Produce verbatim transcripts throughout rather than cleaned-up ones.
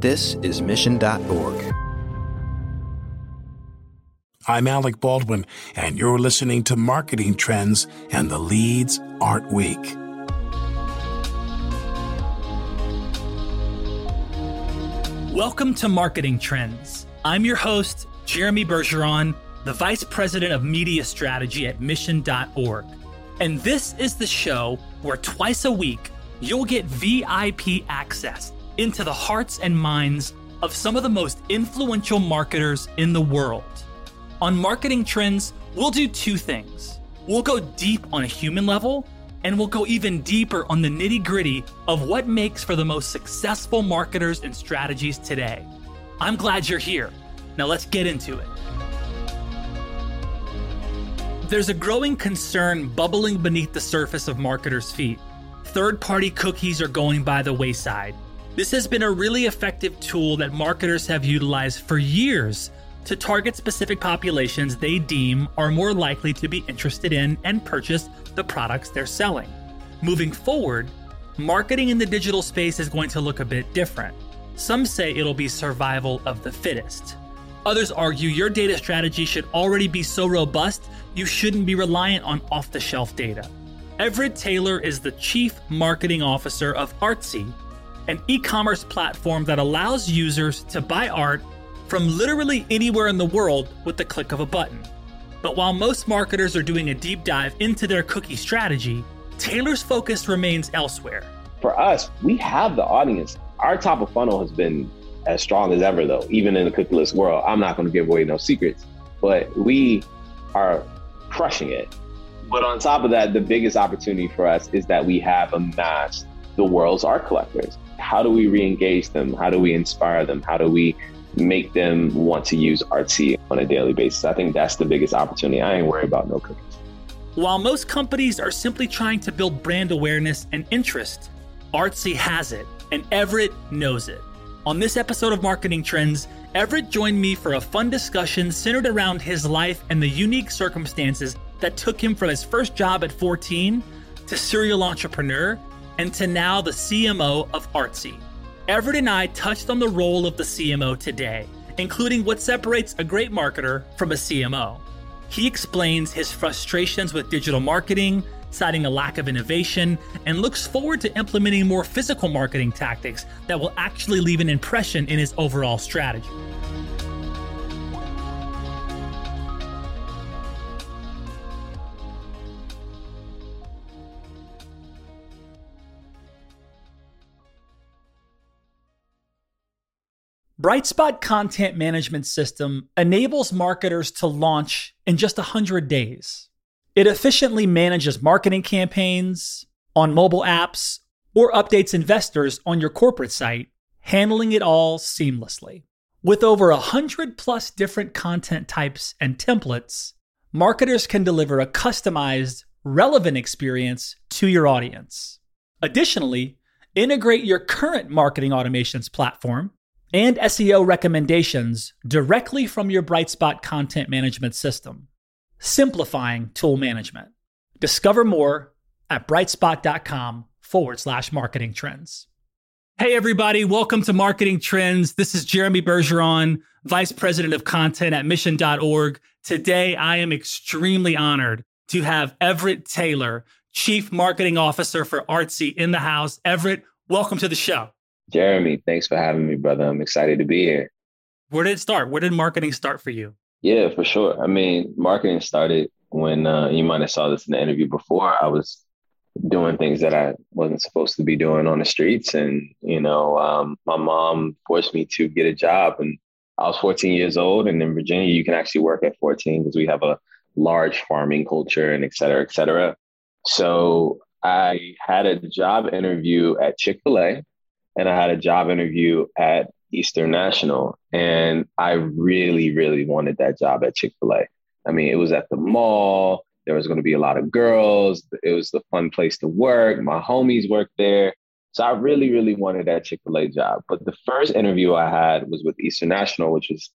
This is Mission dot org. I'm Alec Baldwin, and you're listening to Marketing Trends and the Leeds Art Week. Welcome to Marketing Trends. I'm your host, Jeremy Bergeron, the Vice President of Media Strategy at Mission dot org. And this is the show where twice a week, you'll get V I P access into the hearts and minds of some of the most influential marketers in the world. On Marketing Trends, we'll do two things. We'll go deep on a human level, and we'll go even deeper on the nitty-gritty of what makes for the most successful marketers and strategies today. I'm glad you're here. Now let's get into it. There's a growing concern bubbling beneath the surface of marketers' feet. Third-party cookies are going by the wayside. This has been a really effective tool that marketers have utilized for years to target specific populations they deem are more likely to be interested in and purchase the products they're selling. Moving forward, marketing in the digital space is going to look a bit different. Some say it'll be survival of the fittest. Others argue your data strategy should already be so robust you shouldn't be reliant on off-the-shelf data. Everett Taylor is the Chief Marketing Officer of Artsy, an e-commerce platform that allows users to buy art from literally anywhere in the world with the click of a button. But while most marketers are doing a deep dive into their cookie strategy, Taylor's focus remains elsewhere. For us, we have the audience. Our top of funnel has been as strong as ever, though, even in the cookieless world. I'm not going to give away no secrets, but we are crushing it. But on top of that, the biggest opportunity for us is that we have amassed the world's art collectors. How do we re-engage them? How do we inspire them? How do we make them want to use Artsy on a daily basis? I think that's the biggest opportunity. I ain't worried about no cookies. While most companies are simply trying to build brand awareness and interest, Artsy has it, and Everett knows it. On this episode of Marketing Trends, Everett joined me for a fun discussion centered around his life and the unique circumstances that took him from his first job at fourteen to serial entrepreneur and to now the C M O of Artsy. Everett and I touched on the role of the C M O today, including what separates a great marketer from a C M O. He explains his frustrations with digital marketing, citing a lack of innovation, and looks forward to implementing more physical marketing tactics that will actually leave an impression in his overall strategy. Brightspot content management system enables marketers to launch in just one hundred days. It efficiently manages marketing campaigns on mobile apps or updates investors on your corporate site, handling it all seamlessly. With over one hundred plus different content types and templates, marketers can deliver a customized, relevant experience to your audience. Additionally, integrate your current marketing automations platform and S E O recommendations directly from your Brightspot content management system, simplifying tool management. Discover more at brightspot.com forward slash marketing trends. Hey, everybody. Welcome to Marketing Trends. This is Jeremy Bergeron, Vice President of Content at Mission dot org. Today, I am extremely honored to have Everett Taylor, Chief Marketing Officer for Artsy, in the house. Everett, welcome to the show. Jeremy, thanks for having me, brother. I'm excited to be here. Where did it start? Where did marketing start for you? Yeah, for sure. I mean, marketing started when uh, you might have saw this in the interview before. I was doing things that I wasn't supposed to be doing on the streets. And, you know, um, my mom forced me to get a job. And I was fourteen years old. And in Virginia, you can actually work at fourteen because we have a large farming culture and et cetera, et cetera. So I had a job interview at Chick-fil-A. And I had a job interview at Eastern National. And I really, really wanted that job at Chick-fil-A. I mean, it was at the mall. There was going to be a lot of girls. It was a fun place to work. My homies worked there. So I really, really wanted that Chick-fil-A job. But the first interview I had was with Eastern National, which is,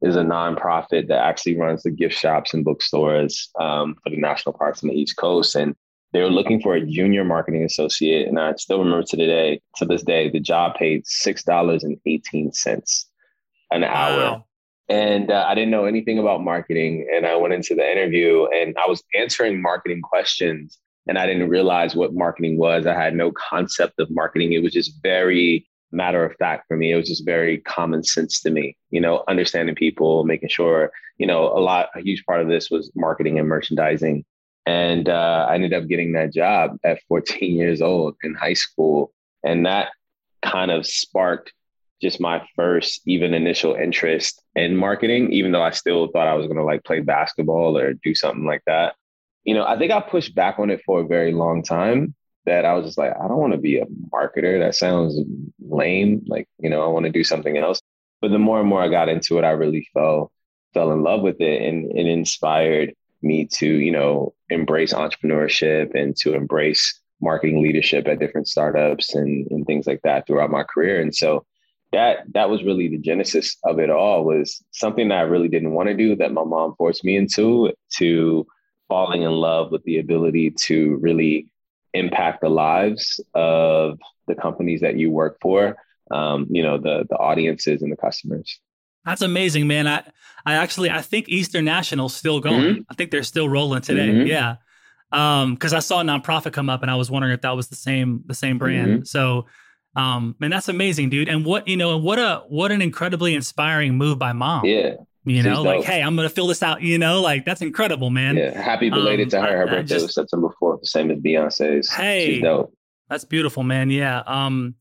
is a nonprofit that actually runs the gift shops and bookstores um, for the national parks on the East Coast. And They were looking for a junior marketing associate. And I still remember to today, to this day, the job paid six dollars and eighteen cents an hour. Wow. And uh, I didn't know anything about marketing. And I went into the interview and I was answering marketing questions and I didn't realize what marketing was. I had no concept of marketing. It was just very matter of fact for me. It was just very common sense to me, you know, understanding people, making sure, you know, a lot, a huge part of this was marketing and merchandising. And uh, I ended up getting that job at fourteen years old in high school. And that kind of sparked just my first even initial interest in marketing, even though I still thought I was going to like play basketball or do something like that. You know, I think I pushed back on it for a very long time that I was just like, I don't want to be a marketer. That sounds lame. Like, you know, I want to do something else. But the more and more I got into it, I really fell, fell in love with it, and it inspired me to, you know, embrace entrepreneurship and to embrace marketing leadership at different startups and, and things like that throughout my career. And so that that was really the genesis of it all, was something that I really didn't want to do that my mom forced me into, to falling in love with the ability to really impact the lives of the companies that you work for, um, you know, the the audiences and the customers. That's amazing, man. I, I actually, I think Eastern National's still going. Mm-hmm. I think they're still rolling today. Mm-hmm. Yeah. Um, 'cause I saw a nonprofit come up and I was wondering if that was the same, the same brand. Mm-hmm. So, um, man, that's amazing, dude. And what, you know, what a, what an incredibly inspiring move by mom. Yeah. You know, like, hey, I'm going to fill this out, you know, like, that's incredible, man. Yeah. Happy belated um, to her. Her I, birthday I just, was September fourth, the same as Beyonce's. Hey, she's dope. That's beautiful, man. Yeah. Um,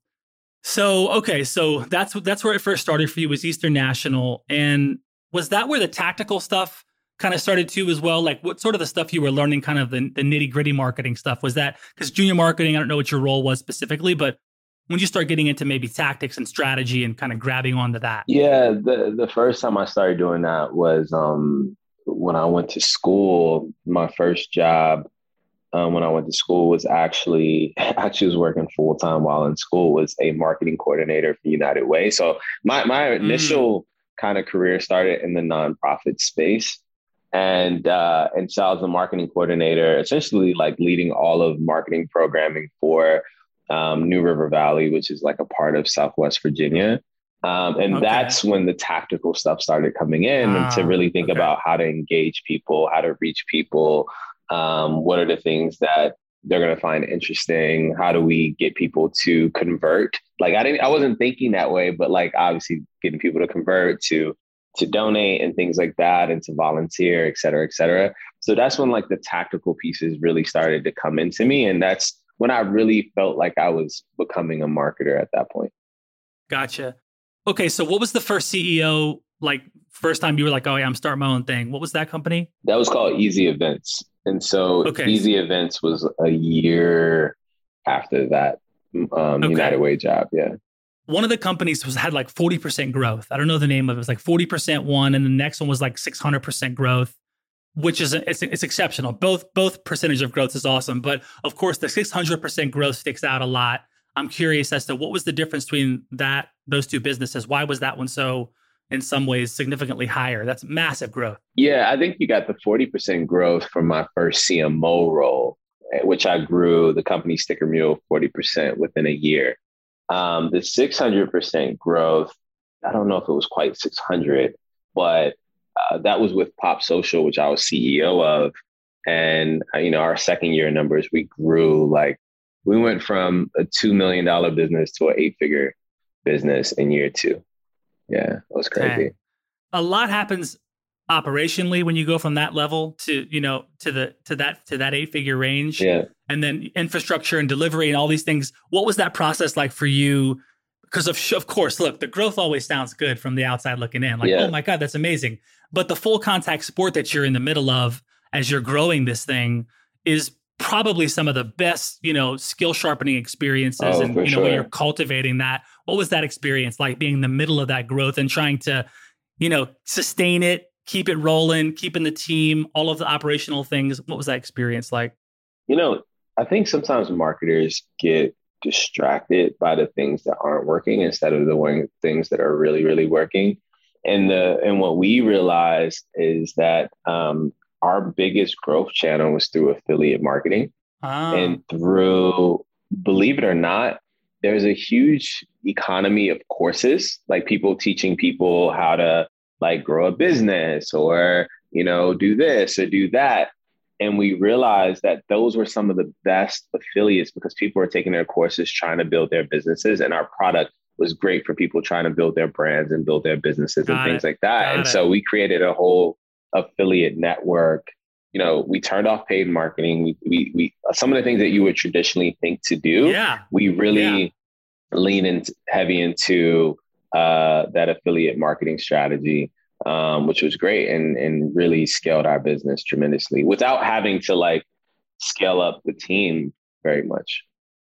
So, okay, so that's that's where it first started for you, was Eastern National. And was that where the tactical stuff kind of started too as well? Like, what sort of the stuff you were learning, kind of the, the nitty gritty marketing stuff? Was that, because junior marketing, I don't know what your role was specifically, but when you start getting into maybe tactics and strategy and kind of grabbing onto that? Yeah, the, the first time I started doing that was um, when I went to school. My first job Um, when I went to school was actually, actually was working full time while in school, was a marketing coordinator for United Way. So my, my initial mm. kind of career started in the nonprofit space. And, uh, and so I was a marketing coordinator, essentially like leading all of marketing programming for um, New River Valley, which is like a part of Southwest Virginia. Um, and okay. that's when the tactical stuff started coming in, ah, and to really think okay. about how to engage people, how to reach people. Um, what are the things that they're going to find interesting? How do we get people to convert? Like, I didn't, I wasn't thinking that way, but like, obviously getting people to convert, to, to donate and things like that, and to volunteer, et cetera, et cetera. So that's when like the tactical pieces really started to come into me. And that's when I really felt like I was becoming a marketer at that point. Gotcha. Okay. So what was the first C E O, like first time you were like, oh yeah, I'm starting my own thing? What was that company? That was called Easy Events. And so okay. Easy Events was a year after that um, okay. United Way job. Yeah. One of the companies was had like forty percent growth. I don't know the name of it. It was like forty percent one. And the next one was like six hundred percent growth, which is, it's, it's exceptional. Both, both percentage of growth is awesome. But of course the six hundred percent growth sticks out a lot. I'm curious as to what was the difference between that, those two businesses? Why was that one so, in some ways, significantly higher? That's massive growth. Yeah, I think you got the forty percent growth from my first C M O role, which I grew the company Sticker Mule forty percent within a year. Um, the six hundred percent growth, I don't know if it was quite six hundred, but uh, that was with Pop Social, which I was C E O of. And, uh, you know, our second year numbers, we grew like, we went from a two million dollars business to an eight-figure business in year two. Yeah, it was crazy. Okay. A lot happens operationally when you go from that level to, you know, to the to that to that eight figure range. Yeah. And then infrastructure and delivery and all these things. What was that process like for you? Because of of course, look, the growth always sounds good from the outside looking in. Like, yeah. oh my God, that's amazing. But the full contact sport that you're in the middle of as you're growing this thing is probably some of the best, you know, skill sharpening experiences. Oh, and, you know, sure. when you're cultivating that, what was that experience like, being in the middle of that growth and trying to, you know, sustain it, keep it rolling, keeping the team, all of the operational things? What was that experience like? You know, I think sometimes marketers get distracted by the things that aren't working instead of the one, things that are really, really working. And the, and what we realized is that, um, our biggest growth channel was through affiliate marketing. Um. And through, believe it or not, there's a huge economy of courses, like people teaching people how to like grow a business or, you know, do this or do that. And we realized that those were some of the best affiliates because people were taking their courses, trying to build their businesses. And our product was great for people trying to build their brands and build their businesses Got and things it. like that. Got and it. So we created a whole affiliate network. You know, we turned off paid marketing. We, we, we some of the things that you would traditionally think to do, yeah. we really yeah. lean in heavy into uh, that affiliate marketing strategy. Um, which was great and and really scaled our business tremendously without having to like scale up the team very much.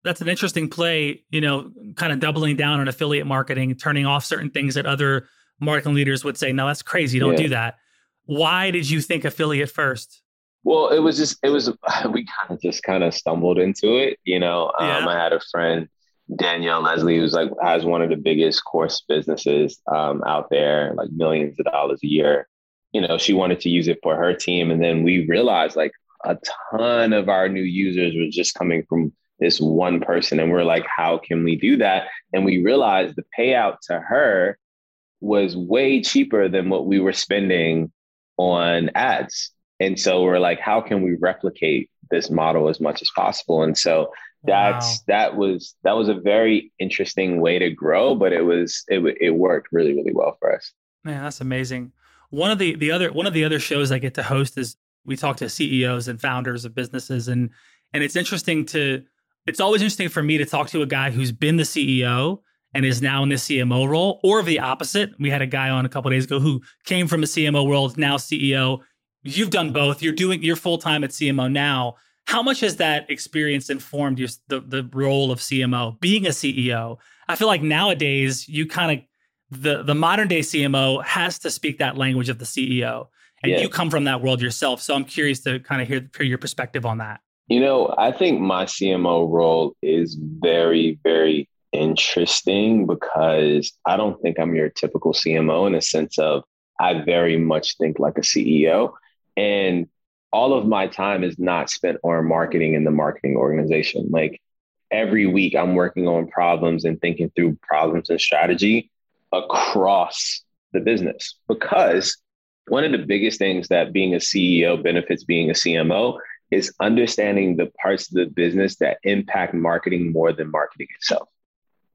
That's an interesting play, you know, kind of doubling down on affiliate marketing, turning off certain things that other marketing leaders would say, no, that's crazy. Don't yeah. do that. Why did you think affiliate first? Well, it was just, it was, we kind of just kind of stumbled into it. You know, um, yeah. I had a friend, Danielle Leslie, who's like has one of the biggest course businesses um, out there, like millions of dollars a year. You know, she wanted to use it for her team, and then we realized like a ton of our new users was just coming from this one person, and we're like, how can we do that? And we realized the payout to her was way cheaper than what we were spending on ads, and so we're like, how can we replicate this model as much as possible? And so. That's wow. that was that was a very interesting way to grow, but it was it it worked really really well for us. Man, that's amazing. One of the the other one of the other shows I get to host is we talk to C E Os and founders of businesses, and and it's interesting to it's always interesting for me to talk to a guy who's been the C E O and is now in the C M O role, or the opposite. We had a guy on a couple of days ago who came from the C M O world, now C E O. You've done both. You're doing you're full time at C M O now. How much has that experience informed your, the, the role of C M O, being a C E O? I feel like nowadays, you kind of, the, the modern day C M O has to speak that language of the C E O. And yeah. you come from that world yourself. So I'm curious to kind of hear, hear your perspective on that. You know, I think my C M O role is very, very interesting because I don't think I'm your typical C M O in a sense of I very much think like a C E O. And all of my time is not spent on marketing in the marketing organization. Like every week I'm working on problems and thinking through problems and strategy across the business, because one of the biggest things that being a C E O benefits being a C M O is understanding the parts of the business that impact marketing more than marketing itself,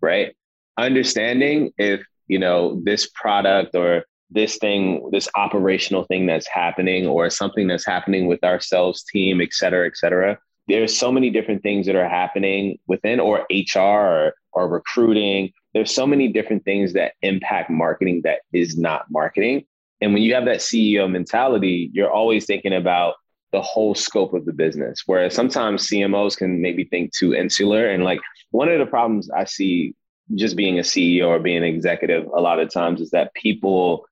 right? Understanding if, you know, this product or this thing, this operational thing that's happening or something that's happening with our sales team, et cetera, et cetera. There's so many different things that are happening within or H R or, or recruiting. There's so many different things that impact marketing that is not marketing. And when you have that C E O mentality, you're always thinking about the whole scope of the business, whereas sometimes C M Os can maybe think too insular. And like one of the problems I see just being a C E O or being an executive a lot of times is that people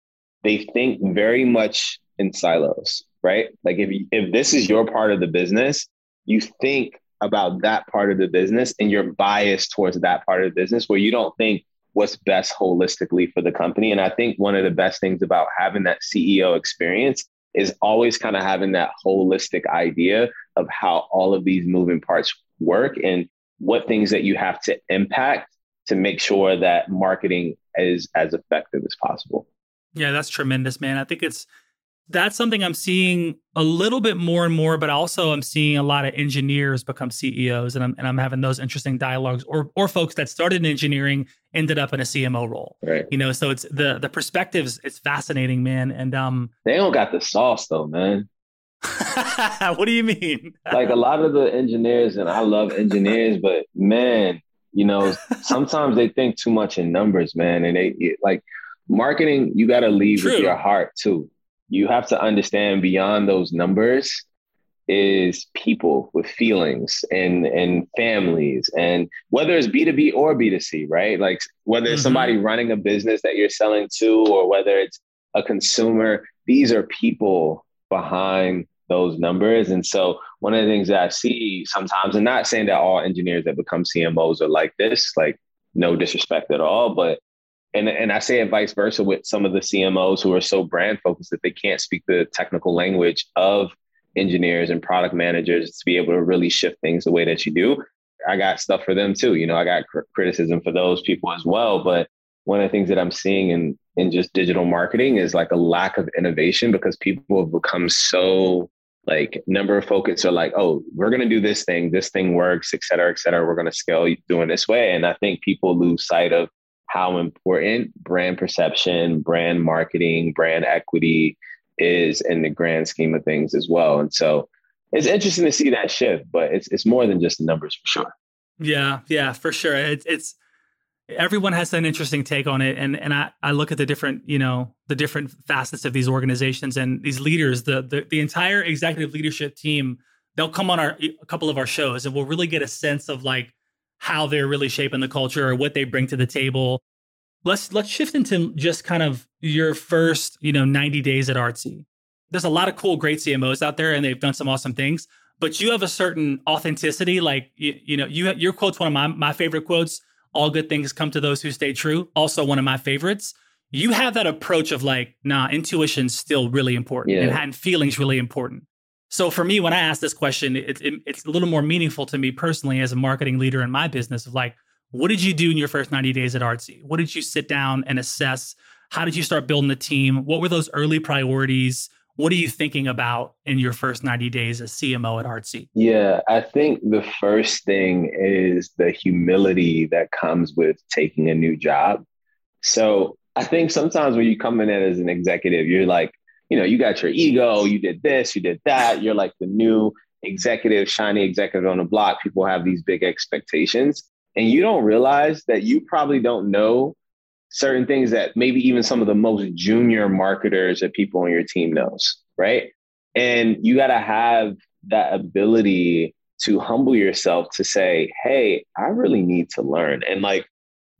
they think very much in silos, right? Like if you, if this is your part of the business, you think about that part of the business and you're biased towards that part of the business where you don't think what's best holistically for the company. And I think one of the best things about having that C E O experience is always kind of having that holistic idea of how all of these moving parts work and what things that you have to impact to make sure that marketing is as effective as possible. Yeah, that's tremendous, man. I think it's that's something I'm seeing a little bit more and more, but also I'm seeing a lot of engineers become C E Os, and I'm and I'm having those interesting dialogues, or or folks that started in engineering ended up in a C M O role. Right. You know, so it's the the perspectives. It's fascinating, man. And um, they don't got the sauce though, man. What do you mean? Like a lot of the engineers, and I love engineers, but man, you know, sometimes they think too much in numbers, man, and they it, like. Marketing, you got to lead True. with your heart too. You have to understand beyond those numbers is people with feelings and, and families, and whether it's B to B or B to C, right? Like whether mm-hmm. it's somebody running a business that you're selling to, or whether it's a consumer, these are people behind those numbers. And so one of the things that I see sometimes, and not saying that all engineers that become C M Os are like this, like no disrespect at all, but And and I say it vice versa with some of the C M Os who are so brand focused that they can't speak the technical language of engineers and product managers to be able to really shift things the way that you do. I got stuff for them too. You know, I got cr- criticism for those people as well. But one of the things that I'm seeing in, in just digital marketing is like a lack of innovation, because people have become so like number of focus are like, oh, we're going to do this thing. This thing works, et cetera, et cetera. We're going to scale doing this way. And I think people lose sight of how important brand perception, brand marketing, brand equity is in the grand scheme of things as well. And so it's interesting to see that shift, but it's it's more than just the numbers for sure. Yeah, yeah, for sure. It's it's everyone has an interesting take on it. And and I, I look at the different, you know, the different facets of these organizations and these leaders, the the the entire executive leadership team, they'll come on our a couple of our shows and we'll really get a sense of like how they're really shaping the culture or what they bring to the table. Let's let's shift into just kind of your first, you know, ninety days at Artsy. There's a lot of cool, great C M Os out there, and they've done some awesome things. But you have a certain authenticity, like you, you know, you your quote's one of my my favorite quotes. All good things come to those who stay true. Also, one of my favorites. You have that approach of like, nah, intuition's still really important, yeah. and, and feeling's really important. So for me, when I ask this question, it, it, it's a little more meaningful to me personally as a marketing leader in my business. Of like, what did you do in your first ninety days at Artsy? What did you sit down and assess? How did you start building the team? What were those early priorities? What are you thinking about in your first ninety days as C M O at Artsy? Yeah, I think the first thing is the humility that comes with taking a new job. So I think sometimes when you come in as an executive, you're like, you know, you got your ego, you did this, you did that. You're like the new executive, shiny executive on the block. People have these big expectations and you don't realize that you probably don't know certain things that maybe even some of the most junior marketers that people on your team knows, right? And you got to have that ability to humble yourself to say, hey, I really need to learn. And like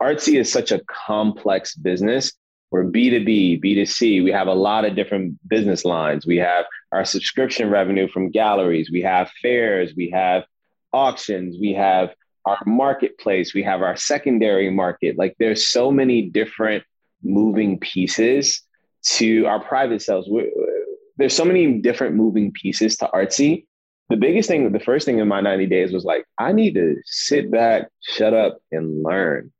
Artsy is such a complex business. We're B two B, B two C. We have a lot of different business lines. We have our subscription revenue from galleries. We have fairs. We have auctions. We have our marketplace. We have our secondary market. Like there's so many different moving pieces to our private sales. We're, there's so many different moving pieces to Artsy. The biggest thing, the first thing in my ninety days was like, I need to sit back, shut up, and learn.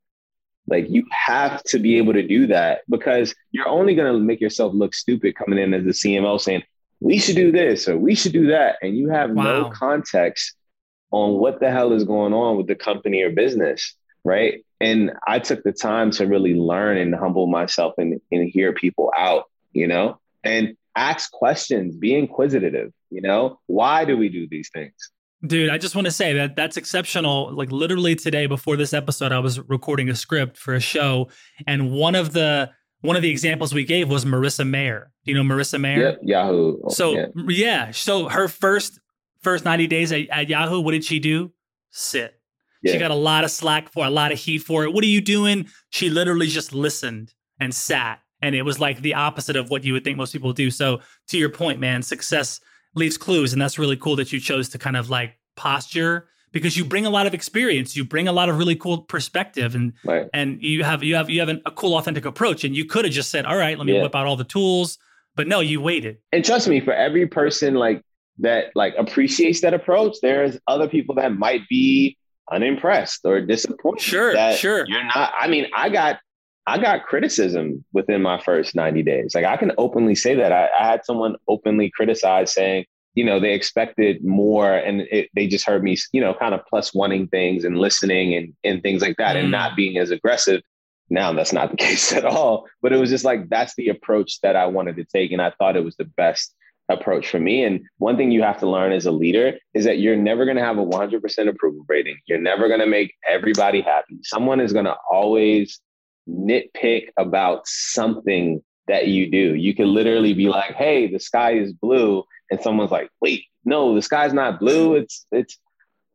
Like you have to be able to do that because you're only going to make yourself look stupid coming in as a C M O saying, we should do this or we should do that. And you have wow. no context on what the hell is going on with the company or business, right? And I took the time to really learn and humble myself and, and hear people out, you know, and ask questions, be inquisitive, you know, why do we do these things? Dude, I just want to say that that's exceptional. Like literally today before this episode, I was recording a script for a show. And one of the one of the examples we gave was Marissa Mayer. Do you know Marissa Mayer? Yep, Yahoo. So yeah. yeah. So her first first ninety days at, at Yahoo, what did she do? Sit. Yeah. She got a lot of slack for, a lot of heat for it. What are you doing? She literally just listened and sat. And it was like the opposite of what you would think most people do. So to your point, man, success leaves clues. And that's really cool that you chose to kind of like posture because you bring a lot of experience. You bring a lot of really cool perspective and, right. and you have, you have, you have an, a cool, authentic approach and you could have just said, all right, let me yeah. whip out all the tools, but no, you waited. And trust me, for every person like that, like appreciates that approach, there's other people that might be unimpressed or disappointed. Sure. That sure. You're not, I mean, I got, I got criticism within my first ninety days. Like I can openly say that. I, I had someone openly criticize saying, you know, they expected more and it, they just heard me, you know, kind of plus one-ing things and listening and, and things like that and not being as aggressive. Now that's not the case at all. But it was just like, that's the approach that I wanted to take. And I thought it was the best approach for me. And one thing you have to learn as a leader is that you're never going to have a one hundred percent approval rating. You're never going to make everybody happy. Someone is going to always nitpick about something that you do. You can literally be like, hey, the sky is blue. And someone's like, wait, no, the sky's not blue. It's it's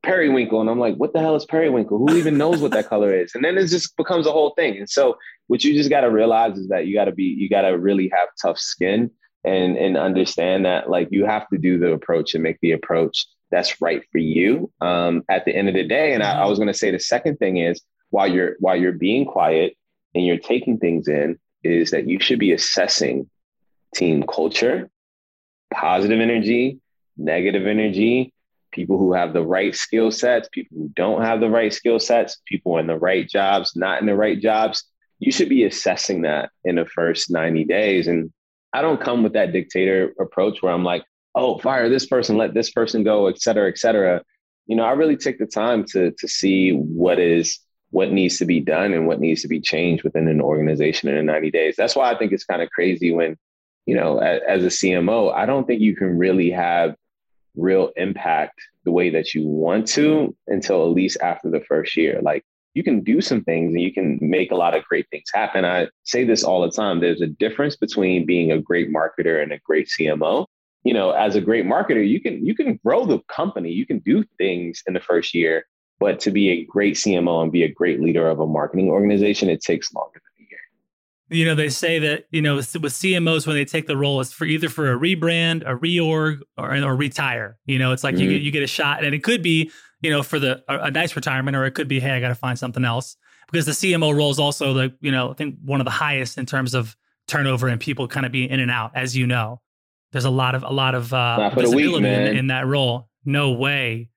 periwinkle. And I'm like, what the hell is periwinkle? Who even knows what that color is? And then it just becomes a whole thing. And so what you just got to realize is that you got to be, you got to really have tough skin and, and understand that like you have to do the approach and make the approach that's right for you um, at the end of the day. And I, I was going to say the second thing is while you're while you're being quiet and you're taking things in is that you should be assessing team culture, positive energy, negative energy, people who have the right skill sets, people who don't have the right skill sets, people in the right jobs, not in the right jobs. You should be assessing that in the first ninety days. And I don't come with that dictator approach where I'm like, oh, fire this person, let this person go, et cetera, et cetera. You know, I really take the time to to see what is what needs to be done and what needs to be changed within an organization in ninety days. That's why I think it's kind of crazy when, you know, as, as a C M O, I don't think you can really have real impact the way that you want to until at least after the first year. Like, you can do some things and you can make a lot of great things happen. I say this all the time. There's a difference between being a great marketer and a great C M O. You know, as a great marketer, you can you can grow the company. You can do things in the first year, but to be a great C M O and be a great leader of a marketing organization, it takes longer than a year. You know, they say that, you know, with C M Os, when they take the role, it's for either for a rebrand, a reorg, or or retire. You know, it's like mm-hmm. you, you get a shot, and it could be, you know, for the a, a nice retirement, or it could be, hey, I got to find something else, because the C M O role is also the, you know, I think one of the highest in terms of turnover and people kind of being in and out, as you know. There's a lot of a lot of uh, visibility in, in that role. No way.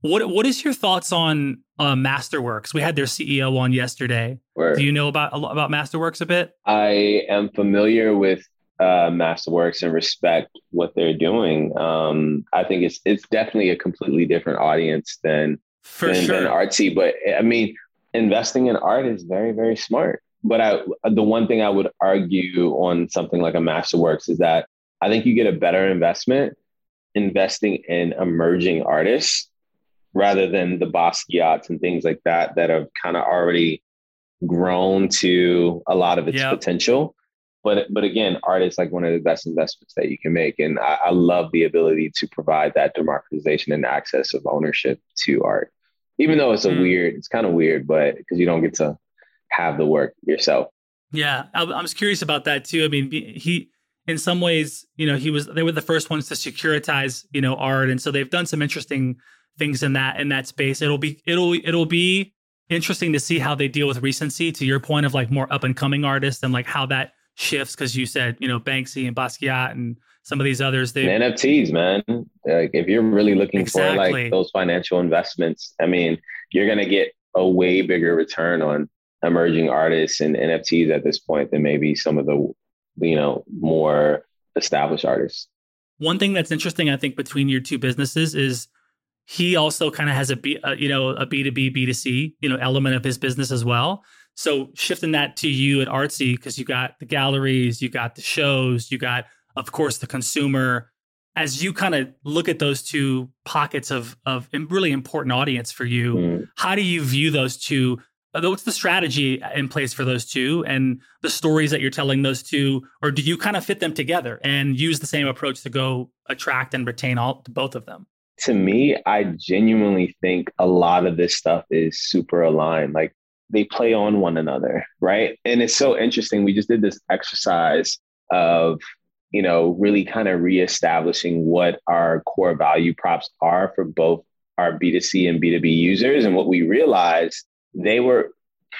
What What is your thoughts on uh, Masterworks? We had their C E O on yesterday. Word. Do you know about about Masterworks a bit? I am familiar with uh, Masterworks and respect what they're doing. Um, I think it's it's definitely a completely different audience than for than, sure than Artsy. But I mean, investing in art is very very smart. But I, the one thing I would argue on something like a Masterworks is that I think you get a better investment investing in emerging artists rather than the Basquiats and things like that, that have kind of already grown to a lot of its yep. potential. But but again, art is like one of the best investments that you can make. And I, I love the ability to provide that democratization and access of ownership to art, even though it's a mm. weird, it's kind of weird, but because you don't get to have the work yourself. Yeah, I, I was curious about that too. I mean, he... In some ways, you know, he was, they were the first ones to securitize, you know, art. And so they've done some interesting things in that, in that space. It'll be, it'll, it'll be interesting to see how they deal with recency, to your point of like more up and coming artists and like how that shifts. Cause you said, you know, Banksy and Basquiat and some of these others, they N F Ts, man. Like if you're really looking exactly. for like those financial investments, I mean, you're going to get a way bigger return on emerging artists and N F Ts at this point than maybe some of the, you know, more established artists. One thing that's interesting, I think, between your two businesses is he also kind of has a, B, a, you know, a B two B, B two C, you know, element of his business as well. So shifting that to you at Artsy, because you got the galleries, you got the shows, you got, of course, the consumer. As you kind of look at those two pockets of, of really important audience for you, mm. how do you view those two? What's the strategy in place for those two and the stories that you're telling those two? Or do you kind of fit them together and use the same approach to go attract and retain all both of them? To me, I genuinely think a lot of this stuff is super aligned. Like they play on one another, right? And it's so interesting. We just did this exercise of, you know, really kind of reestablishing what our core value props are for both our B two C and B two B users. And what we realized, they were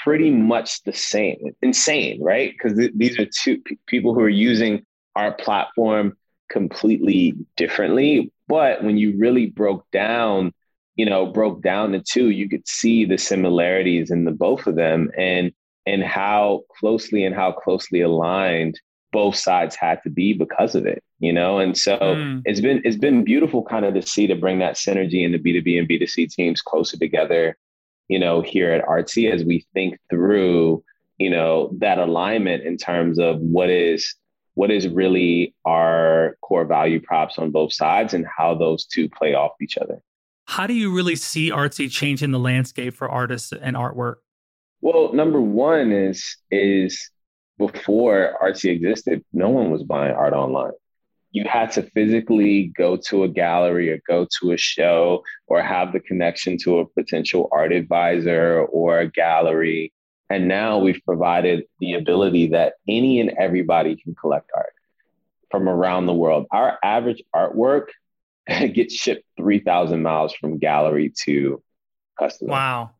pretty much the same, insane, right? Because th- these are two p- people who are using our platform completely differently. But when you really broke down, you know, broke down the two, you could see the similarities in the both of them and and how closely and how closely aligned both sides had to be because of it, you know? And so mm. it's been it's been beautiful kind of to see, to bring that synergy in the B two B and B two C teams closer together, you know, here at Artsy, as we think through, you know, that alignment in terms of what is, what is really our core value props on both sides and how those two play off each other. How do you really see Artsy changing the landscape for artists and artwork? Well, number one is, is before Artsy existed, no one was buying art online. You had to physically go to a gallery or go to a show or have the connection to a potential art advisor or a gallery. And now we've provided the ability that any and everybody can collect art from around the world. Our average artwork gets shipped three thousand miles from gallery to customer. Wow.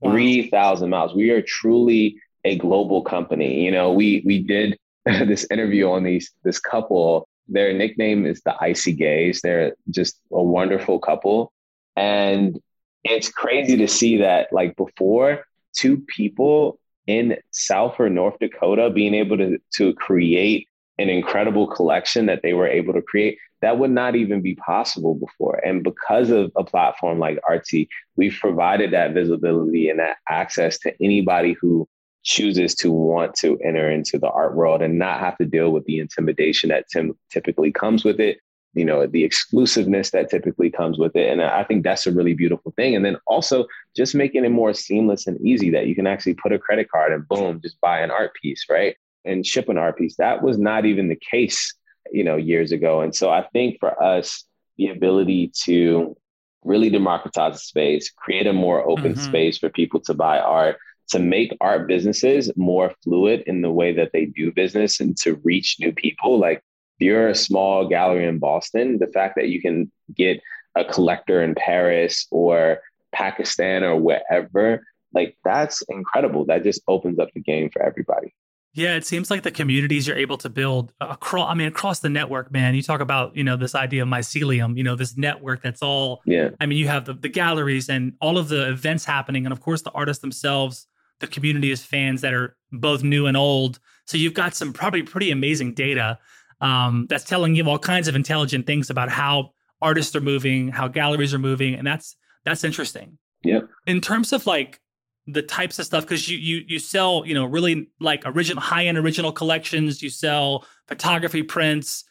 Wow. three thousand miles. We are truly a global company. You know, we, we did this interview on these, this couple Their nickname is the Icy Gaze. They're just a wonderful couple. And it's crazy to see that, like, before, two people in South or North Dakota being able to, to create an incredible collection that they were able to create, that would not even be possible before. And because of a platform like Artsy, we've provided that visibility and that access to anybody who chooses to want to enter into the art world and not have to deal with the intimidation that tim- typically comes with it, you know, the exclusiveness that typically comes with it. And I think that's a really beautiful thing. And then also just making it more seamless and easy that you can actually put a credit card and boom, just buy an art piece, right? And ship an art piece. That was not even the case, you know, years ago. And so I think for us, the ability to really democratize the space, create a more open mm-hmm. space for people to buy art, to make art businesses more fluid in the way that they do business and to reach new people. Like, you're a small gallery in Boston, the fact that you can get a collector in Paris or Pakistan or wherever, like, that's incredible. That just opens up the game for everybody. Yeah, it seems like the communities you're able to build across, I mean, across the network, man. You talk about, you know, this idea of mycelium, you know, this network that's all, yeah. I mean, you have the, the galleries and all of the events happening. And of course, the artists themselves, the community is fans that are both new and old. So you've got some probably pretty amazing data Um, that's telling you all kinds of intelligent things about how artists are moving, how galleries are moving. And that's that's interesting. Yeah. In terms of like the types of stuff, because you you you sell, you know, really like original high-end original collections, you sell photography prints,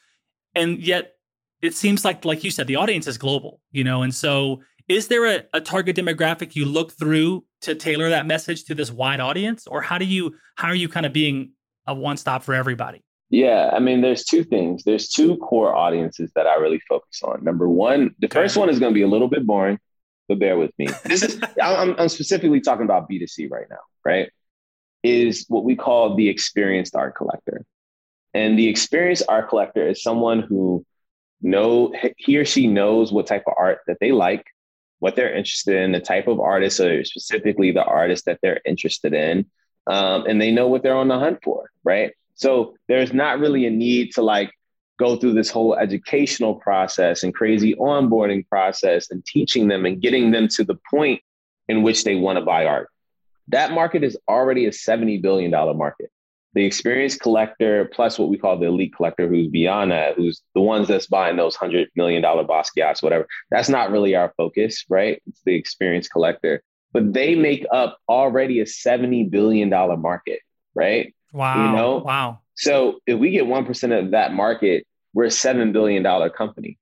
and yet it seems like, like you said, the audience is global, you know. And so is there a, a target demographic you look through to tailor that message to this wide audience? Or how do you how are you kind of being a one-stop for everybody? Yeah, I mean, there's two things. There's two core audiences that I really focus on. Number one, the okay. first one is going to be a little bit boring, but bear with me. This is I'm, I'm specifically talking about B two C right now, right? Is what we call the experienced art collector. And the experienced art collector is someone who know he or she knows what type of art that they like, what they're interested in, the type of artists, or specifically the artists that they're interested in, um, and they know what they're on the hunt for, right? So there's not really a need to like go through this whole educational process and crazy onboarding process and teaching them and getting them to the point in which they want to buy art. That market is already a seventy billion dollars market. The experienced collector plus what we call the elite collector, who's beyond that, who's the ones that's buying those one hundred million dollars Basquiats, whatever. That's not really our focus, right? It's the experienced collector. But they make up already a seventy billion dollars market, right? Wow. You know? Wow. So if we get one percent of that market, we're a seven billion dollars company,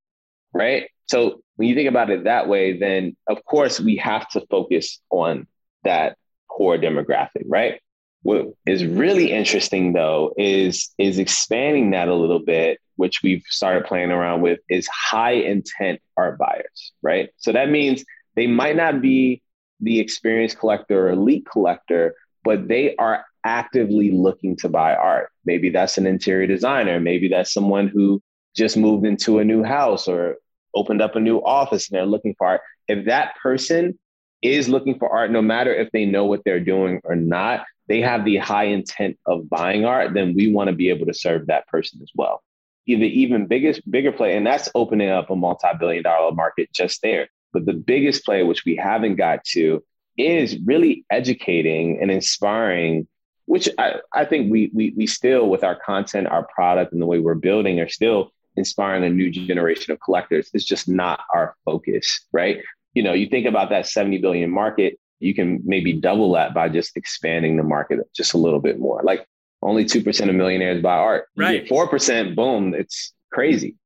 right? So when you think about it that way, then of course we have to focus on that core demographic, right? What is really interesting though is, is expanding that a little bit, which we've started playing around with, is high intent art buyers, right? So that means they might not be the experienced collector or elite collector, but they are actively looking to buy art. Maybe that's an interior designer. Maybe that's someone who just moved into a new house or opened up a new office and they're looking for art. If that person is looking for art, no matter if they know what they're doing or not, they have the high intent of buying art, then we want to be able to serve that person as well. The even biggest, bigger play, and that's opening up a multi-billion dollar market just there. But the biggest play, which we haven't got to, is really educating and inspiring, which I, I think we, we we still, with our content, our product, and the way we're building, are still inspiring a new generation of collectors. It's just not our focus, right? You know, you think about that seventy billion market, you can maybe double that by just expanding the market just a little bit more. Like, only two percent of millionaires buy art. Right. four percent, boom, it's crazy.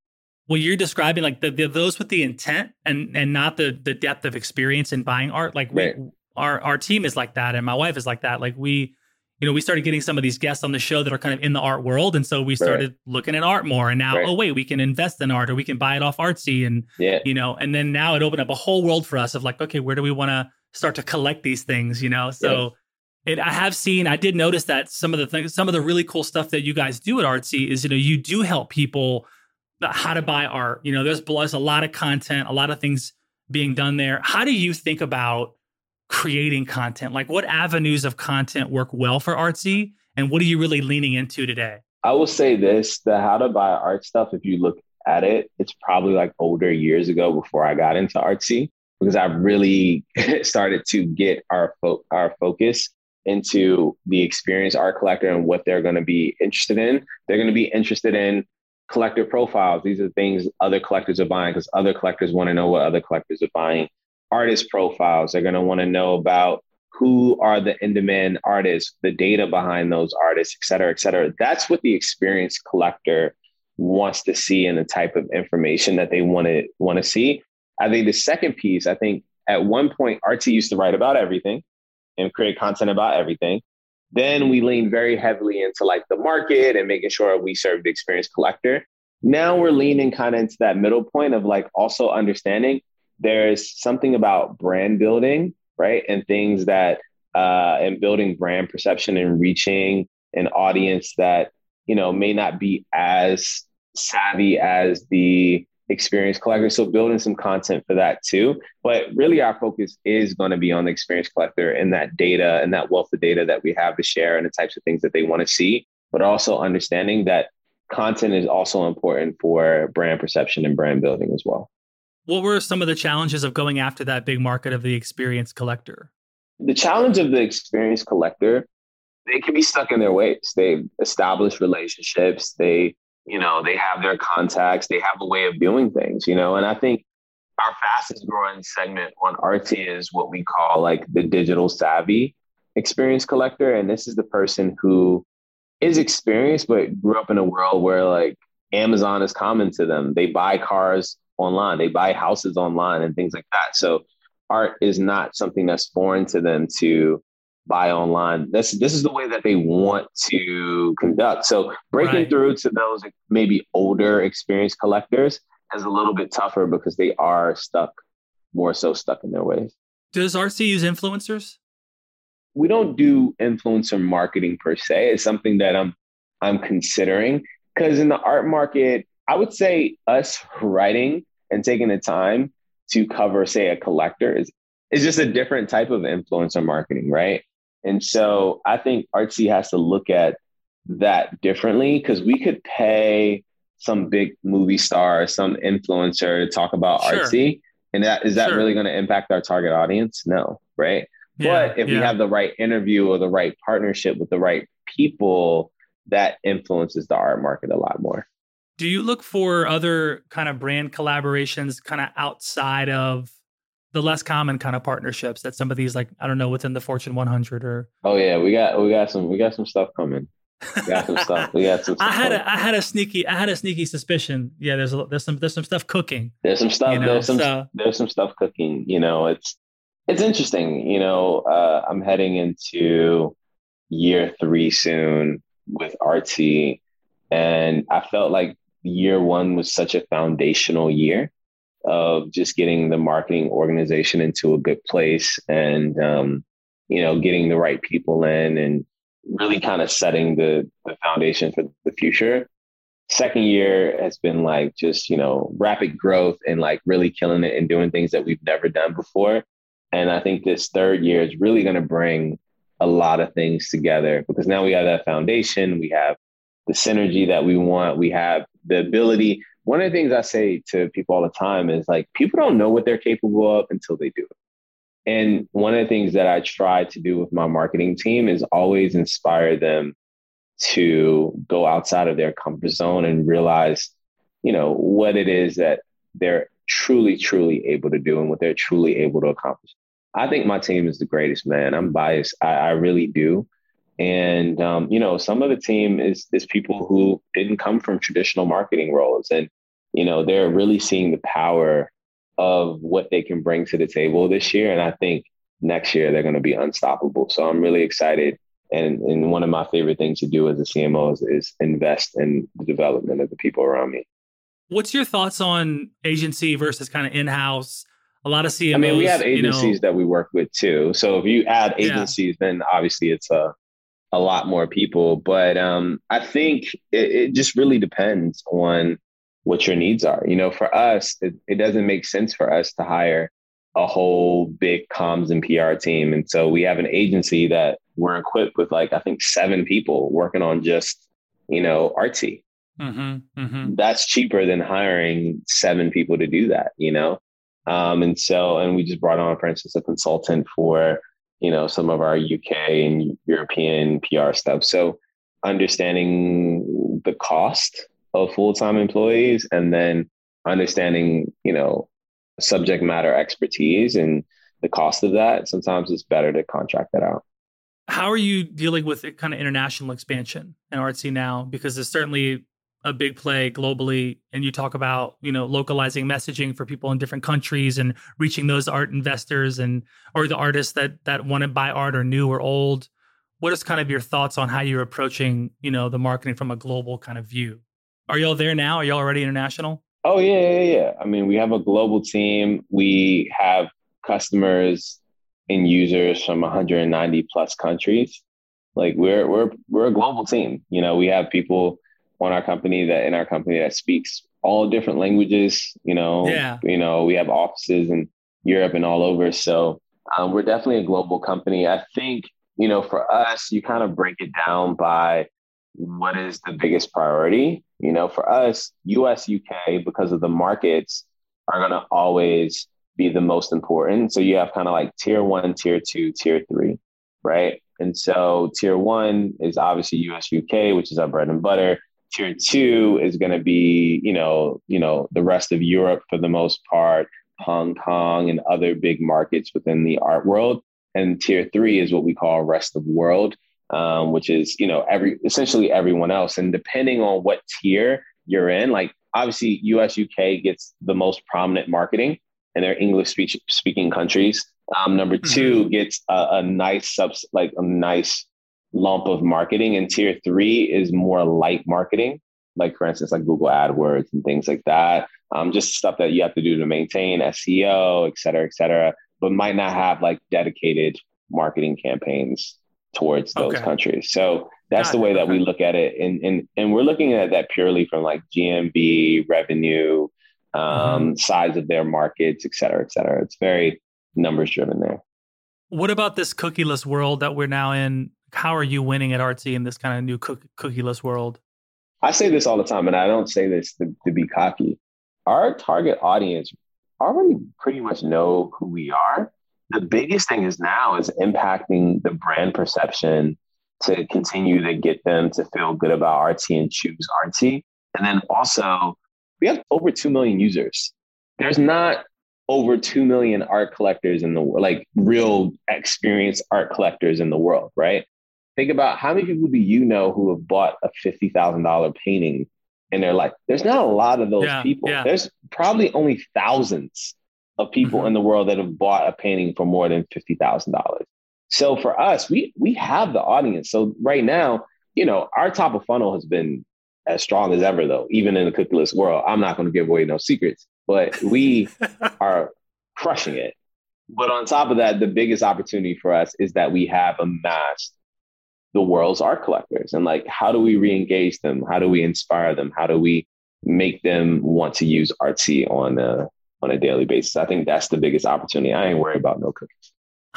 Well, you're describing like the, the those with the intent and and not the the depth of experience in buying art. Like, right. we, our our team is like that, and my wife is like that. Like, we... You know, we started getting some of these guests on the show that are kind of in the art world. And so we started right. looking at art more. And now, right. oh, wait, we can invest in art, or we can buy it off Artsy. And, yeah. you know, and then now it opened up a whole world for us of like, okay, where do we want to start to collect these things? You know, so yeah. it, I have seen, I did notice that some of the things, some of the really cool stuff that you guys do at Artsy is, you know, you do help people how to buy art. You know, there's, there's a lot of content, a lot of things being done there. How do you think about creating content? Like, what avenues of content work well for Artsy, and what are you really leaning into today? I will say this, the how to buy art stuff, if you look at it, it's probably like older years ago before I got into Artsy, because I really started to get our fo- our focus into the experienced art collector and what they're going to be interested in. They're going to be interested in collector profiles. These are things other collectors are buying because other collectors want to know what other collectors are buying. Artist profiles, they're going to want to know about who are the in-demand artists, the data behind those artists, et cetera, et cetera. That's what the experienced collector wants to see and the type of information that they want to want to see. I think the second piece, I think at one point, Artsy used to write about everything and create content about everything. Then we leaned very heavily into like the market and making sure we serve the experienced collector. Now we're leaning kind of into that middle point of like also understanding there's something about brand building, right? And things that, uh, and building brand perception and reaching an audience that, you know, may not be as savvy as the experienced collector. So building some content for that too. But really our focus is going to be on the experienced collector and that data and that wealth of data that we have to share and the types of things that they want to see, but also understanding that content is also important for brand perception and brand building as well. What were some of the challenges of going after that big market of the experienced collector? The challenge of the experienced collector, they can be stuck in their ways. They establish relationships. They, you know, they have their contacts. They have a way of doing things, you know, and I think our fastest growing segment on Artsy is what we call like the digital savvy experienced collector. And this is the person who is experienced, but grew up in a world where like Amazon is common to them. They buy cars online, they buy houses online and things like that. So art is not something that's foreign to them to buy online. This, this is the way that they want to conduct. So breaking right. through to those maybe older experienced collectors is a little bit tougher because they are stuck, more so stuck in their ways. Does Artsy use influencers? We don't do influencer marketing per se. It's something that I'm I'm considering because in the art market, I would say us writing and taking the time to cover, say, a collector is, is just a different type of influencer marketing, right? And so I think Artsy has to look at that differently because we could pay some big movie star, some influencer to talk about sure. Artsy. And that is that sure. really going to impact our target audience? No, right? Yeah, but if yeah. we have the right interview or the right partnership with the right people, that influences the art market a lot more. Do you look for other kind of brand collaborations kind of outside of the less common kind of partnerships that some of these, like, I don't know, within the Fortune one hundred or? Oh, yeah, we got we got some we got some stuff coming. We got some stuff. We got some stuff I had a, I had a sneaky I had a sneaky suspicion. Yeah, there's a, there's some there's some stuff cooking. There's some stuff. You know, there's some so. there's some stuff cooking. You know, it's it's interesting. You know, uh, I'm heading into year three soon with Artsy, and I felt like year one was such a foundational year of just getting the marketing organization into a good place and, um, you know, getting the right people in and really kind of setting the, the foundation for the future. Second year has been like just, you know, rapid growth and like really killing it and doing things that we've never done before. And I think this third year is really going to bring a lot of things together because now we have that foundation. We have the synergy that we want. We have the ability. One of the things I say to people all the time is like, people don't know what they're capable of until they do it. And one of the things that I try to do with my marketing team is always inspire them to go outside of their comfort zone and realize, you know, what it is that they're truly, truly able to do and what they're truly able to accomplish. I think my team is the greatest, man. I'm biased. I, I really do. And, um, you know, some of the team is, is people who didn't come from traditional marketing roles. And, you know, they're really seeing the power of what they can bring to the table this year. And I think next year they're going to be unstoppable. So I'm really excited. And, and one of my favorite things to do as a C M O is, is invest in the development of the people around me. What's your thoughts on agency versus kind of in-house? A lot of C M Os. I mean, we have agencies you know, that we work with too. So if you add agencies, yeah. then obviously it's a a lot more people. But um, I think it, it just really depends on what your needs are. You know, for us, it, it doesn't make sense for us to hire a whole big comms and P R team. And so we have an agency that we're equipped with like, I think seven people working on just, you know, Artsy. Mm-hmm, mm-hmm. That's cheaper than hiring seven people to do that, you know? Um, and so, and we just brought on, for instance, a consultant for, you know, some of our U K and European P R stuff. So understanding the cost of full-time employees, and then understanding, you know, subject matter expertise and the cost of that, sometimes it's better to contract that out. How are you dealing with kind of international expansion and Artsy now? Because there's certainly a big play globally, and you talk about, you know, localizing messaging for people in different countries and reaching those art investors and, or the artists that, that want to buy art, or new or old. What is kind of your thoughts on how you're approaching, you know, the marketing from a global kind of view? Are y'all there now? Are y'all already international? Oh yeah, yeah, yeah. I mean, we have a global team. We have customers and users from one hundred ninety plus countries. Like we're, we're, we're a global team. You know, we have people on our company that in our company that speaks all different languages, you know, yeah. you know, we have offices in Europe and all over. So um, we're definitely a global company. I think, you know, for us, you kind of break it down by what is the biggest priority. You know, for us, U S, U K, because of the markets, are going to always be the most important. So you have kind of like tier one, tier two, tier three, right? And so tier one is obviously U S, U K, which is our bread and butter. Tier two is going to be, you know, you know, the rest of Europe for the most part, Hong Kong and other big markets within the art world. And tier three is what we call rest of world, um, which is, you know, every essentially everyone else. And depending on what tier you're in, like obviously U S, U K gets the most prominent marketing, and they're English speech speaking countries. Um, number two mm-hmm. gets a, a nice subs, like a nice lump of marketing, and tier three is more light marketing, like for instance, like Google AdWords and things like that. Um, just stuff that you have to do to maintain S E O, et cetera, et cetera, but might not have like dedicated marketing campaigns towards those okay. countries. So that's Got the way it. that we look at it. And, and, and we're looking at that purely from like G M B, revenue, um, mm-hmm. size of their markets, et cetera, et cetera. It's very numbers driven there. What about this cookieless world that we're now in? How are you winning at Artsy in this kind of new cook- cookieless world? I say this all the time, and I don't say this to, to be cocky. Our target audience already pretty much know who we are. The biggest thing is now is impacting the brand perception to continue to get them to feel good about Artsy and choose Artsy. And then also, we have over two million users. There's not over two million art collectors in the world, like real experienced art collectors in the world, right? Think about how many people do you know who have bought a fifty thousand dollars painting in their life? There's not a lot of those yeah, people. Yeah. There's probably only thousands of people mm-hmm. in the world that have bought a painting for more than fifty thousand dollars. So for us, we we have the audience. So right now, you know, our top of funnel has been as strong as ever, though, even in the cookieless world. I'm not going to give away no secrets, but we are crushing it. But on top of that, the biggest opportunity for us is that we have amassed the world's art collectors, and like, how do we re-engage them? How do we inspire them? How do we make them want to use Artsy on a, on a daily basis? I think that's the biggest opportunity. I ain't worried about no cookies.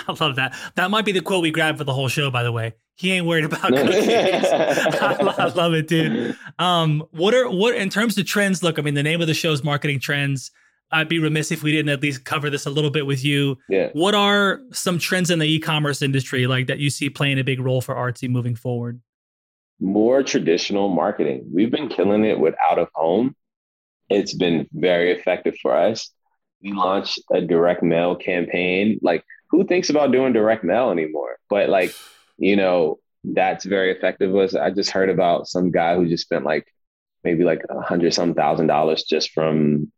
I love that. That might be the quote we grabbed for the whole show, by the way. He ain't worried about cookies. I, love, I love it, dude. Um, what are, what in terms of trends? Look, I mean, the name of the show is Marketing Trends. I'd be remiss if we didn't at least cover this a little bit with you. Yeah. What are some trends in the e-commerce industry like that you see playing a big role for Artsy moving forward? More traditional marketing. We've been killing it with out of home. It's been very effective for us. We launched a direct mail campaign. Like, who thinks about doing direct mail anymore? But like, you know, that's very effective. Was I just heard about some guy who just spent like maybe like a hundred some thousand dollars just from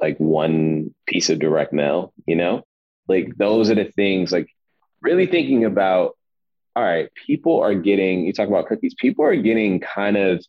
like one piece of direct mail, you know? Like those are the things, like really thinking about, all right, people are getting, you talk about cookies, people are getting kind of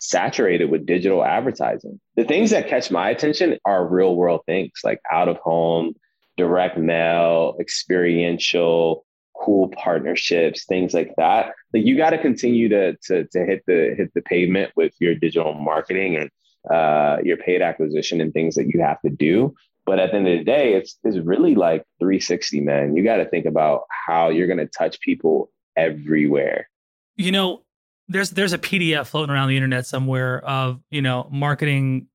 saturated with digital advertising. The things that catch my attention are real world things like out of home, direct mail, experiential, cool partnerships, things like that. Like you got to continue to, to, to hit the, hit the pavement with your digital marketing and, uh, your paid acquisition and things that you have to do. But at the end of the day, it's, it's really like three sixty, man. You got to think about how you're going to touch people everywhere. You know, there's there's a P D F floating around the internet somewhere of, you know, marketing,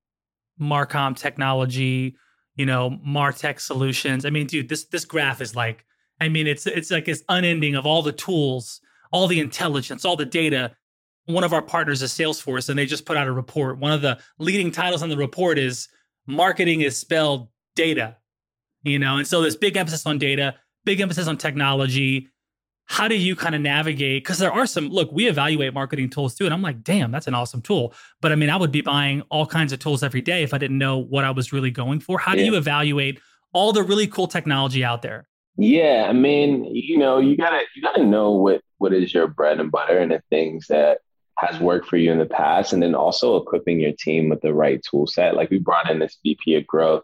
Marcom technology, you know, MarTech solutions. I mean, dude, this this graph is like, I mean, it's it's like it's unending of all the tools, all the intelligence, all the data. One of our partners is Salesforce, and they just put out a report. One of the leading titles on the report is marketing is spelled data, you know? And so there's big emphasis on data, big emphasis on technology. How do you kind of navigate? Because there are some, look, we evaluate marketing tools too. And I'm like, damn, that's an awesome tool. But I mean, I would be buying all kinds of tools every day if I didn't know what I was really going for. How do yeah. you evaluate all the really cool technology out there? Yeah, I mean, you know, you gotta you gotta know what what is your bread and butter and the things that has worked for you in the past, and then also equipping your team with the right tool set. Like, we brought in this V P of growth,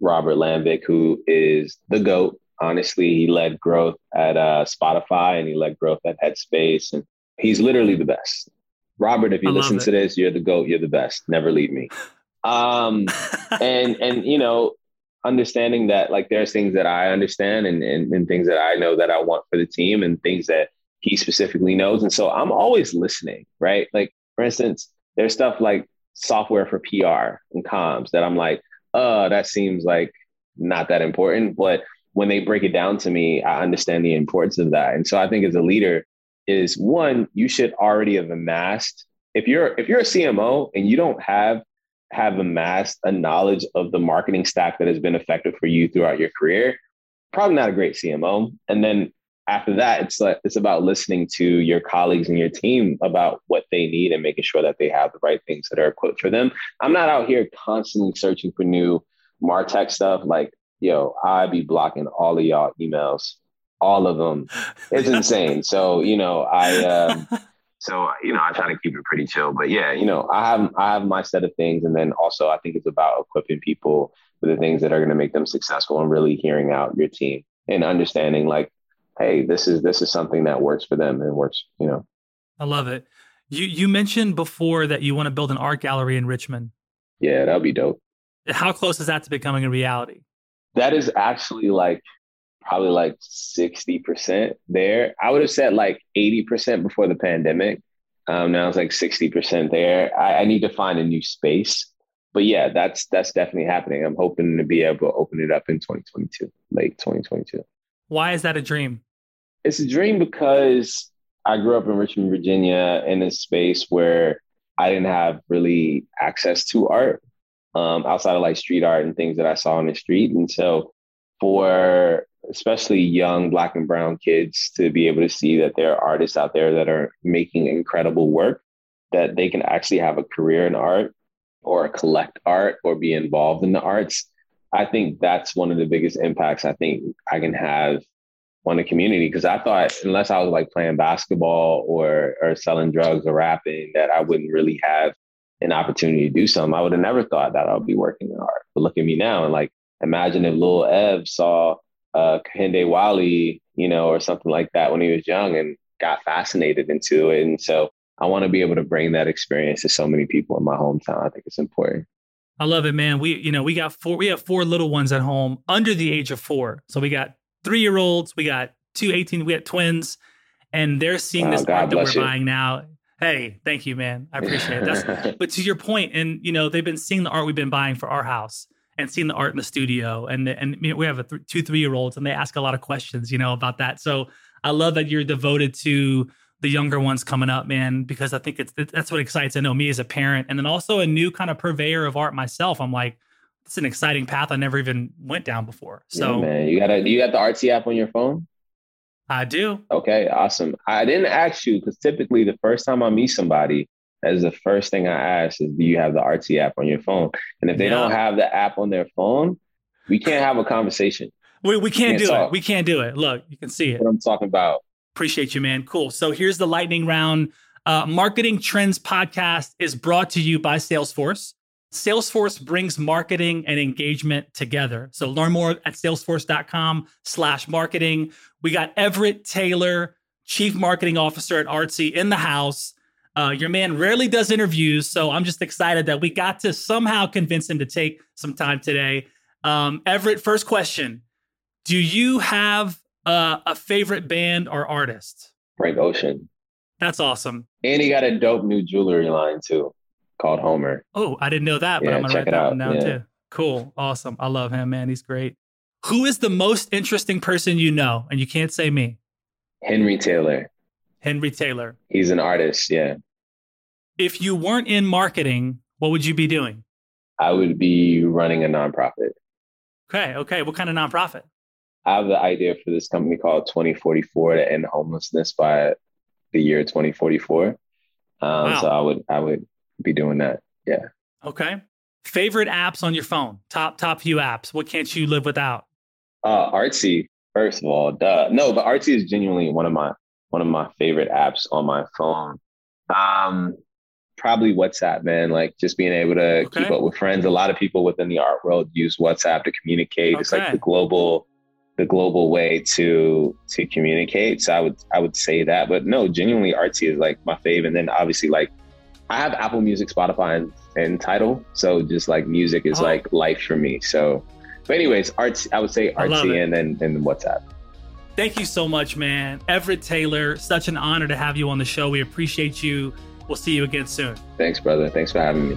Robert Lambick, who is the GOAT. Honestly, he led growth at uh, Spotify, and he led growth at Headspace, and he's literally the best. Robert, if you I listen to this, you're the GOAT. You're the best. Never leave me. Um, and and you know, understanding that like there's things that I understand and, and and things that I know that I want for the team, and things that he specifically knows. And so I'm always listening, right? Like, for instance, there's stuff like software for P R and comms that I'm like, oh, that seems like not that important. But when they break it down to me, I understand the importance of that. And so I think as a leader is one, you should already have amassed. If you're, if you're a C M O and you don't have, have amassed a knowledge of the marketing stack that has been effective for you throughout your career, probably not a great C M O. And then after that, it's like, it's about listening to your colleagues and your team about what they need and making sure that they have the right things that are equipped for them. I'm not out here constantly searching for new MarTech stuff. Like, yo, I be blocking all of y'all emails, all of them. It's insane. So, you know, I, um, so, you know, I try to keep it pretty chill, but yeah, you know, I have, I have my set of things. And then also I think it's about equipping people with the things that are going to make them successful, and really hearing out your team and understanding like, hey, this is, this is something that works for them and works, you know. I love it. You, you mentioned before that you want to build an art gallery in Richmond. Yeah, that'd be dope. How close is that to becoming a reality? That is actually like probably like sixty percent there. I would have said like eighty percent before the pandemic. Um, now it's like sixty percent there. I, I need to find a new space. But yeah, that's that's definitely happening. I'm hoping to be able to open it up in twenty twenty-two, late twenty twenty-two. Why is that a dream? It's a dream because I grew up in Richmond, Virginia, in a space where I didn't have really access to art. Um, outside of like street art and things that I saw on the street. And so for especially young Black and brown kids to be able to see that there are artists out there that are making incredible work, that they can actually have a career in art or collect art or be involved in the arts. I think that's one of the biggest impacts I think I can have on the community. Because I thought unless I was like playing basketball or or selling drugs or rapping, that I wouldn't really have an opportunity to do something. I would have never thought that I would be working in art. But look at me now. And like, imagine if Lil Ev saw uh, Kehinde Wiley, you know, or something like that when he was young and got fascinated into it. And so I want to be able to bring that experience to so many people in my hometown. I think it's important. I love it, man. We, you know, we got four, we have four little ones at home under the age of four. So we got three-year-olds, we got two eighteen, we got twins, and they're seeing this oh, art that we're you. buying now. Hey, thank you, man. I appreciate it. That's, but to your point, and you know, they've been seeing the art we've been buying for our house, and seeing the art in the studio, and and we have a th- two three year olds, and they ask a lot of questions, you know, about that. So I love that you're devoted to the younger ones coming up, man, because I think it's it, that's what excites I know me as a parent, and then also a new kind of purveyor of art myself. I'm like, it's an exciting path I never even went down before. So yeah, man, you got a you got the Artsy app on your phone? I do. Okay, awesome. I didn't ask you because typically the first time I meet somebody, that is the first thing I ask is, do you have the Artsy app on your phone? And if they yeah. don't have the app on their phone, we can't have a conversation. We we can't, we can't do talk. it. We can't do it. Look, you can see it. That's what I'm talking about. Appreciate you, man. Cool. So here's the lightning round. Uh, Marketing Trends Podcast is brought to you by Salesforce. Salesforce brings marketing and engagement together. So learn more at salesforce.com slash marketing. We got Everett Taylor, Chief Marketing Officer at Artsy, in the house. Uh, your man rarely does interviews, so I'm just excited that we got to somehow convince him to take some time today. Um, Everett, first question. Do you have uh, a favorite band or artist? Frank Ocean. That's awesome. And he got a dope new jewelry line too, called Homer. Oh, I didn't know that, but yeah, I'm going to write that out. one down yeah. too. Cool. Awesome. I love him, man. He's great. Who is the most interesting person you know? And you can't say me. Henry Taylor. Henry Taylor. He's an artist, yeah. If you weren't in marketing, what would you be doing? I would be running a nonprofit. Okay, okay. What kind of nonprofit? I have the idea for this company called twenty forty-four to end homelessness by the year twenty forty-four. Um, wow. So I would I would be doing that, yeah. Okay. Favorite apps on your phone? Top, top few apps. What can't you live without? Uh, Artsy, first of all. Duh. No, but Artsy is genuinely one of my one of my favorite apps on my phone. Um, probably WhatsApp, man. Like just being able to okay. keep up with friends. A lot of people within the art world use WhatsApp to communicate. Okay. It's like the global, the global way to to communicate. So I would I would say that. But no, genuinely, Artsy is like my fave. And then obviously, like I have Apple Music, Spotify, and, and Tidal. So just like music is oh. like life for me. So, but anyways, Artsy. I would say Artsy, and then and then WhatsApp. Thank you so much, man. Everett Taylor, such an honor to have you on the show. We appreciate you. We'll see you again soon. Thanks, brother. Thanks for having me.